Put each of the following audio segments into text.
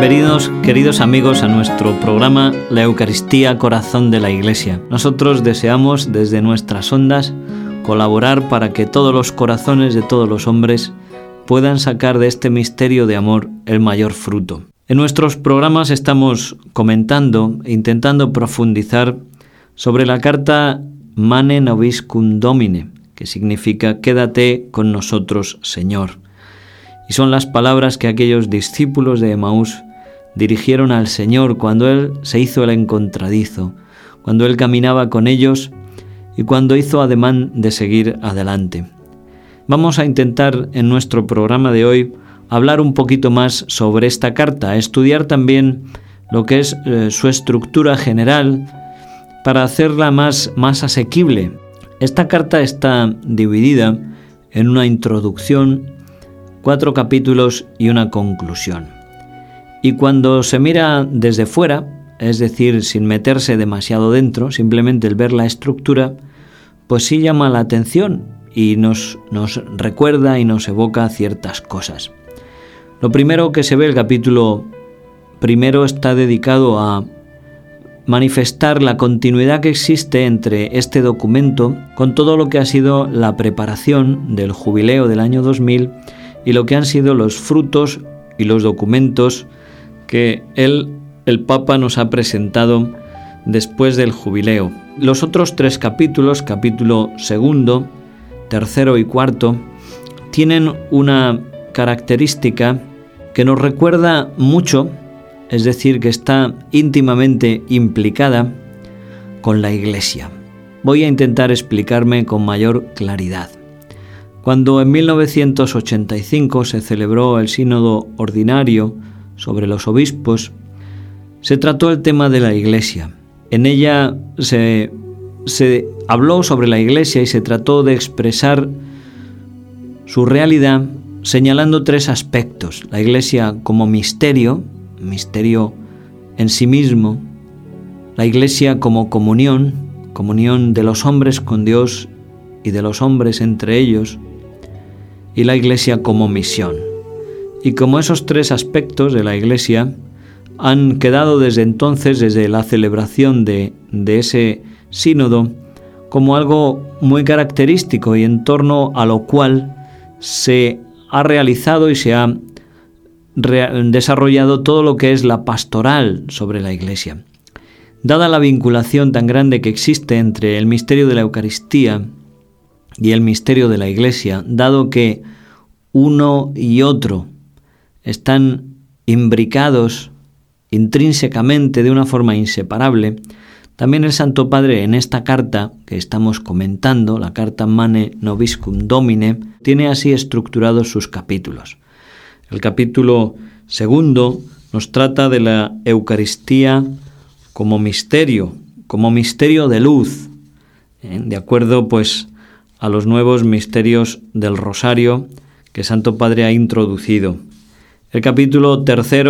Bienvenidos, queridos amigos, a nuestro programa La Eucaristía, Corazón de la Iglesia. Nosotros deseamos, desde nuestras ondas, colaborar para que todos los corazones de todos los hombres puedan sacar de este misterio de amor el mayor fruto. En nuestros programas estamos comentando e intentando profundizar sobre la carta Mane Nobiscum Domine, que significa «Quédate con nosotros, Señor». Y son las palabras que aquellos discípulos de Emaús dirigieron al Señor cuando Él se hizo el encontradizo, cuando Él caminaba con ellos y cuando hizo ademán de seguir adelante. Vamos a intentar en nuestro programa de hoy hablar un poquito más sobre esta carta, estudiar también lo que es su estructura general para hacerla más asequible. Esta carta está dividida en una introducción, 4 capítulos y una conclusión. Y cuando se mira desde fuera, es decir, sin meterse demasiado dentro, simplemente el ver la estructura, pues sí llama la atención y nos recuerda y nos evoca ciertas cosas. Lo primero que se ve, el capítulo primero, está dedicado a manifestar la continuidad que existe entre este documento con todo lo que ha sido la preparación del jubileo del año 2000 y lo que han sido los frutos y los documentos que el Papa nos ha presentado después del jubileo. Los otros 3 capítulos, capítulo 2, 3 y 4, tienen una característica que nos recuerda mucho, es decir, que está íntimamente implicada con la Iglesia. Voy a intentar explicarme con mayor claridad. Cuando en 1985 se celebró el Sínodo Ordinario sobre los obispos, se trató el tema de la Iglesia. En ella se habló sobre la Iglesia y se trató de expresar su realidad señalando 3 aspectos. La Iglesia como misterio en sí mismo, la Iglesia como comunión de los hombres con Dios y de los hombres entre ellos, y la Iglesia como misión. Y como esos 3 aspectos de la Iglesia han quedado desde entonces, desde la celebración de ese sínodo, como algo muy característico y en torno a lo cual se ha realizado y se ha desarrollado todo lo que es la pastoral sobre la Iglesia. Dada la vinculación tan grande que existe entre el misterio de la Eucaristía y el misterio de la Iglesia, dado que uno y otro están imbricados intrínsecamente de una forma inseparable, también el Santo Padre en esta carta que estamos comentando, la carta Mane Nobiscum Domine, tiene así estructurados sus capítulos. El capítulo 2 nos trata de la Eucaristía como misterio de luz, de acuerdo pues a los nuevos misterios del Rosario que Santo Padre ha introducido. El capítulo 3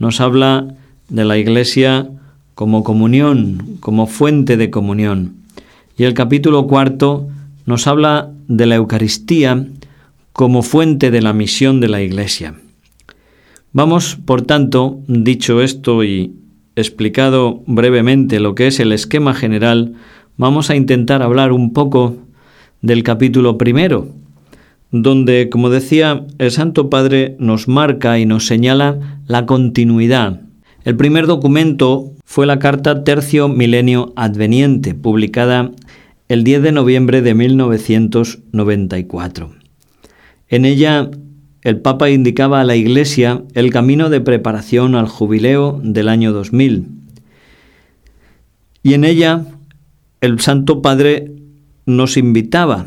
nos habla de la Iglesia como comunión, como fuente de comunión. Y el capítulo 4 nos habla de la Eucaristía como fuente de la misión de la Iglesia. Vamos, por tanto, dicho esto y explicado brevemente lo que es el esquema general, vamos a intentar hablar un poco del capítulo 1, donde, como decía, el Santo Padre nos marca y nos señala la continuidad. El primer documento fue la carta Tertio Millennio Adveniente, publicada el 10 de noviembre de 1994. En ella, el Papa indicaba a la Iglesia el camino de preparación al jubileo del año 2000. Y en ella, el Santo Padre nos invitaba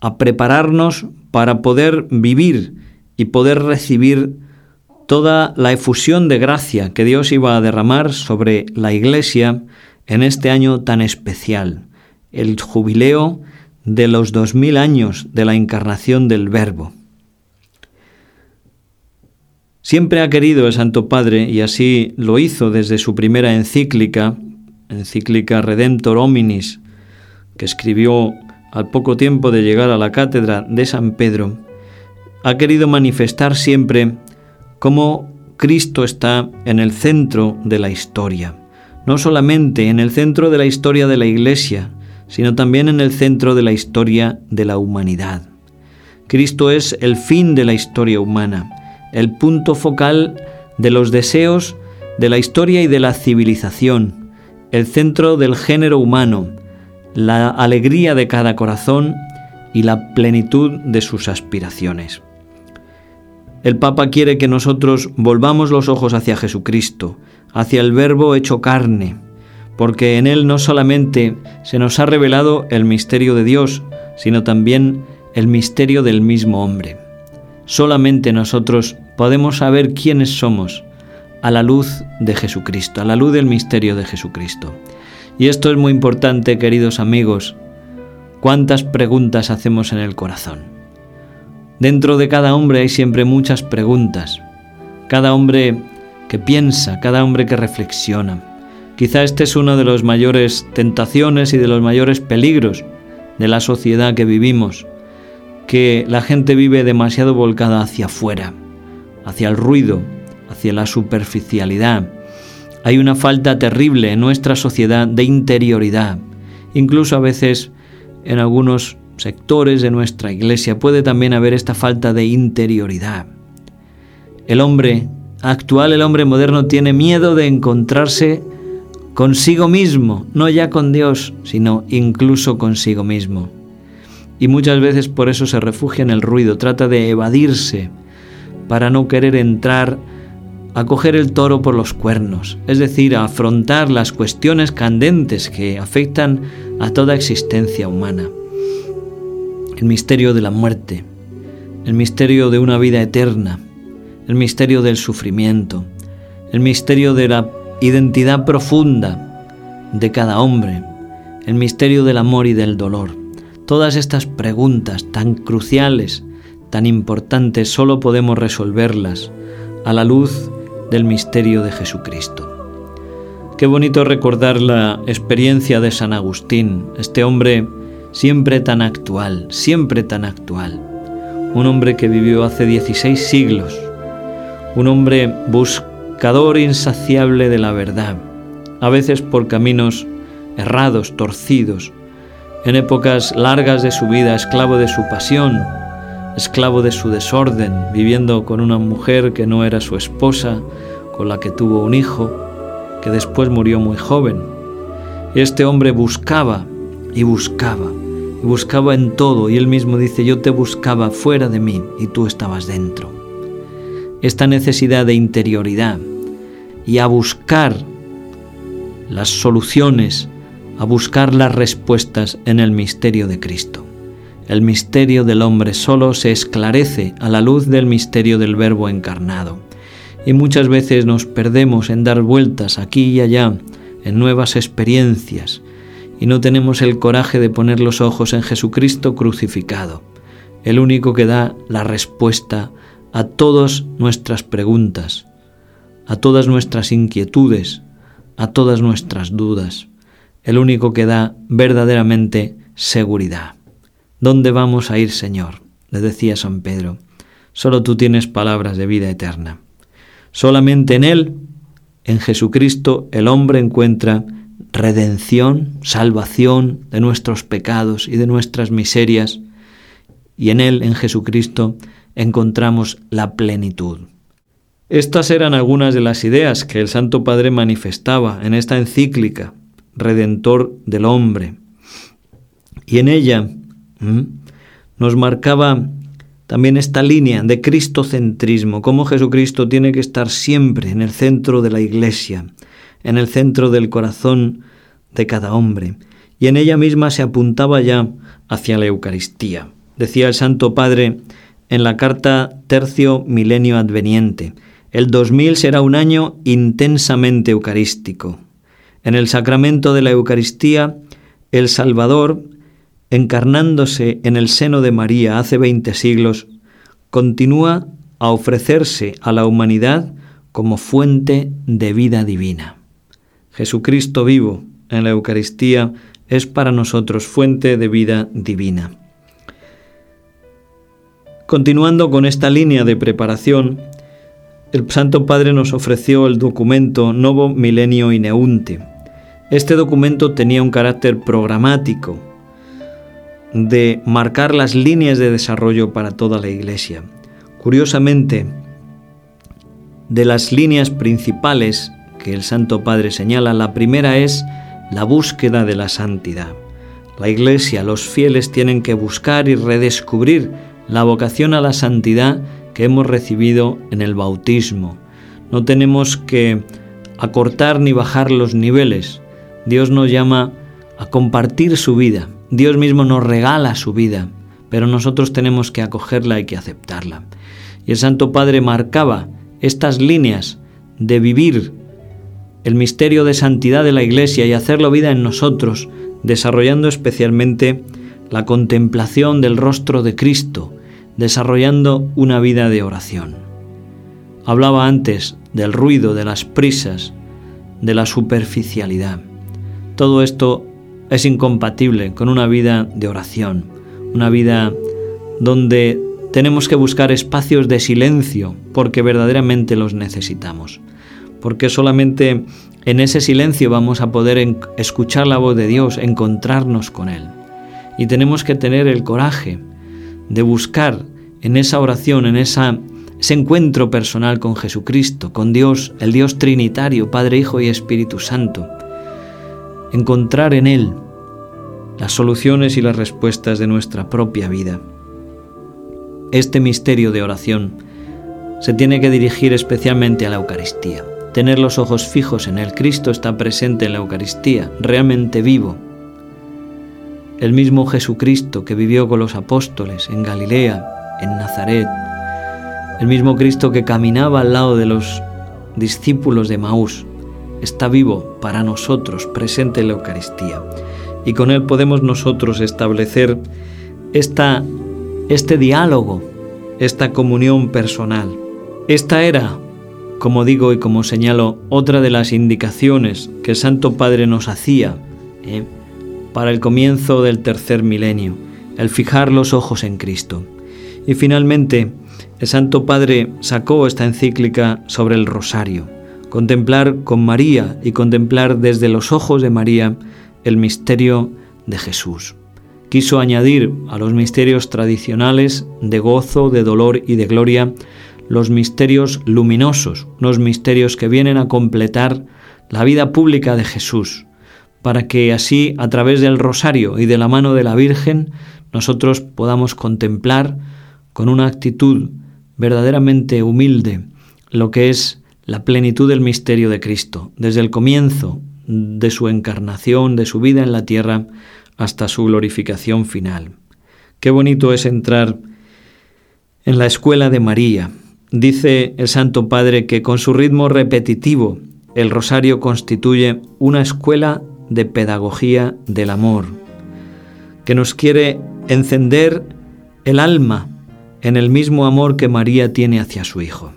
a prepararnos para poder vivir y poder recibir toda la efusión de gracia que Dios iba a derramar sobre la Iglesia en este año tan especial, el jubileo de los 2000 años de la encarnación del Verbo. Siempre ha querido el Santo Padre, y así lo hizo desde su primera encíclica Redemptor Hominis, que escribió al poco tiempo de llegar a la cátedra de San Pedro, ha querido manifestar siempre cómo Cristo está en el centro de la historia. No solamente en el centro de la historia de la Iglesia, sino también en el centro de la historia de la humanidad. Cristo es el fin de la historia humana, el punto focal de los deseos de la historia y de la civilización, el centro del género humano, la alegría de cada corazón y la plenitud de sus aspiraciones. El Papa quiere que nosotros volvamos los ojos hacia Jesucristo, hacia el Verbo hecho carne, porque en Él no solamente se nos ha revelado el misterio de Dios, sino también el misterio del mismo hombre. Solamente nosotros podemos saber quiénes somos a la luz de Jesucristo, a la luz del misterio de Jesucristo. Y esto es muy importante, queridos amigos. ¿Cuántas preguntas hacemos en el corazón? Dentro de cada hombre hay siempre muchas preguntas. Cada hombre que piensa, cada hombre que reflexiona. Quizá este es uno de las mayores tentaciones y de los mayores peligros de la sociedad que vivimos, que la gente vive demasiado volcada hacia afuera, hacia el ruido, hacia la superficialidad. Hay una falta terrible en nuestra sociedad de interioridad. Incluso a veces en algunos sectores de nuestra Iglesia puede también haber esta falta de interioridad. El hombre actual, el hombre moderno, tiene miedo de encontrarse consigo mismo, no ya con Dios, sino incluso consigo mismo. Y muchas veces por eso se refugia en el ruido, trata de evadirse para no querer entrar a coger el toro por los cuernos, es decir, a afrontar las cuestiones candentes que afectan a toda existencia humana. El misterio de la muerte, el misterio de una vida eterna, el misterio del sufrimiento, el misterio de la identidad profunda de cada hombre, el misterio del amor y del dolor. Todas estas preguntas tan cruciales, tan importantes, solo podemos resolverlas a la luz del misterio de Jesucristo. Qué bonito recordar la experiencia de San Agustín, este hombre siempre tan actual, un hombre que vivió hace 16 siglos, un hombre buscador insaciable de la verdad, a veces por caminos errados, torcidos, en épocas largas de su vida, esclavo de su pasión, esclavo de su desorden, viviendo con una mujer que no era su esposa, con la que tuvo un hijo, que después murió muy joven. Y este hombre buscaba y buscaba, y buscaba en todo, y él mismo dice: yo te buscaba fuera de mí y tú estabas dentro. Esta necesidad de interioridad y a buscar las soluciones, a buscar las respuestas en el misterio de Cristo. El misterio del hombre solo se esclarece a la luz del misterio del Verbo encarnado. Y muchas veces nos perdemos en dar vueltas aquí y allá, en nuevas experiencias, y no tenemos el coraje de poner los ojos en Jesucristo crucificado, el único que da la respuesta a todas nuestras preguntas, a todas nuestras inquietudes, a todas nuestras dudas, el único que da verdaderamente seguridad. ¿Dónde vamos a ir, Señor?, le decía San Pedro. Solo tú tienes palabras de vida eterna. Solamente en Él, en Jesucristo, el hombre encuentra redención, salvación de nuestros pecados y de nuestras miserias, y en Él, en Jesucristo, encontramos la plenitud. Estas eran algunas de las ideas que el Santo Padre manifestaba en esta encíclica, Redentor del Hombre. Y en ella nos marcaba también esta línea de cristocentrismo, cómo Jesucristo tiene que estar siempre en el centro de la Iglesia, en el centro del corazón de cada hombre. Y en ella misma se apuntaba ya hacia la Eucaristía. Decía el Santo Padre en la carta Tertio Millennio Adveniente: el 2000 será un año intensamente eucarístico. En el sacramento de la Eucaristía, el Salvador, encarnándose en el seno de María hace 20 siglos, continúa a ofrecerse a la humanidad como fuente de vida divina. Jesucristo vivo en la Eucaristía es para nosotros fuente de vida divina. Continuando con esta línea de preparación, el Santo Padre nos ofreció el documento Novo Millennio Ineunte. Este documento tenía un carácter programático de marcar las líneas de desarrollo para toda la Iglesia. Curiosamente, de las líneas principales que el Santo Padre señala, la primera es la búsqueda de la santidad. La Iglesia, los fieles tienen que buscar y redescubrir la vocación a la santidad que hemos recibido en el bautismo. No tenemos que acortar ni bajar los niveles. Dios nos llama a compartir su vida. Dios mismo nos regala su vida, pero nosotros tenemos que acogerla y que aceptarla. Y el Santo Padre marcaba estas líneas de vivir el misterio de santidad de la Iglesia y hacerlo vida en nosotros, desarrollando especialmente la contemplación del rostro de Cristo, desarrollando una vida de oración. Hablaba antes del ruido, de las prisas, de la superficialidad. Todo esto es incompatible con una vida de oración, una vida donde tenemos que buscar espacios de silencio porque verdaderamente los necesitamos, porque solamente en ese silencio vamos a poder escuchar la voz de Dios, encontrarnos con Él. Y tenemos que tener el coraje de buscar en esa oración, en ese encuentro personal con Jesucristo, con Dios, el Dios Trinitario, Padre, Hijo y Espíritu Santo. Encontrar en Él las soluciones y las respuestas de nuestra propia vida. Este misterio de oración se tiene que dirigir especialmente a la Eucaristía. Tener los ojos fijos en Él. Cristo está presente en la Eucaristía, realmente vivo. El mismo Jesucristo que vivió con los apóstoles en Galilea, en Nazaret, el mismo Cristo que caminaba al lado de los discípulos de Emaús, está vivo para nosotros, presente en la Eucaristía. Y con Él podemos nosotros establecer este diálogo, esta comunión personal. Esta era, como digo y como señalo, otra de las indicaciones que el Santo Padre nos hacía, para el comienzo del tercer milenio, el fijar los ojos en Cristo. Y finalmente, el Santo Padre sacó esta encíclica sobre el Rosario, contemplar con María y contemplar desde los ojos de María el misterio de Jesús. Quiso añadir a los misterios tradicionales de gozo, de dolor y de gloria, los misterios luminosos, los misterios que vienen a completar la vida pública de Jesús, para que así, a través del Rosario y de la mano de la Virgen, nosotros podamos contemplar con una actitud verdaderamente humilde lo que es la plenitud del misterio de Cristo, desde el comienzo de su encarnación, de su vida en la tierra, hasta su glorificación final. Qué bonito es entrar en la escuela de María. Dice el Santo Padre que con su ritmo repetitivo, el Rosario constituye una escuela de pedagogía del amor, que nos quiere encender el alma en el mismo amor que María tiene hacia su Hijo.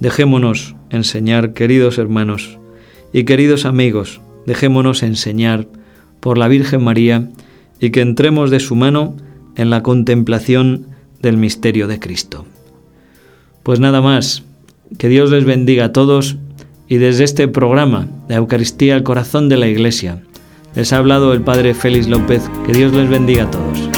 Dejémonos enseñar, queridos hermanos y queridos amigos, dejémonos enseñar por la Virgen María y que entremos de su mano en la contemplación del misterio de Cristo. Pues nada más, que Dios les bendiga a todos. Y desde este programa, La Eucaristía, el corazón de la Iglesia, les ha hablado el Padre Félix López. Que Dios les bendiga a todos.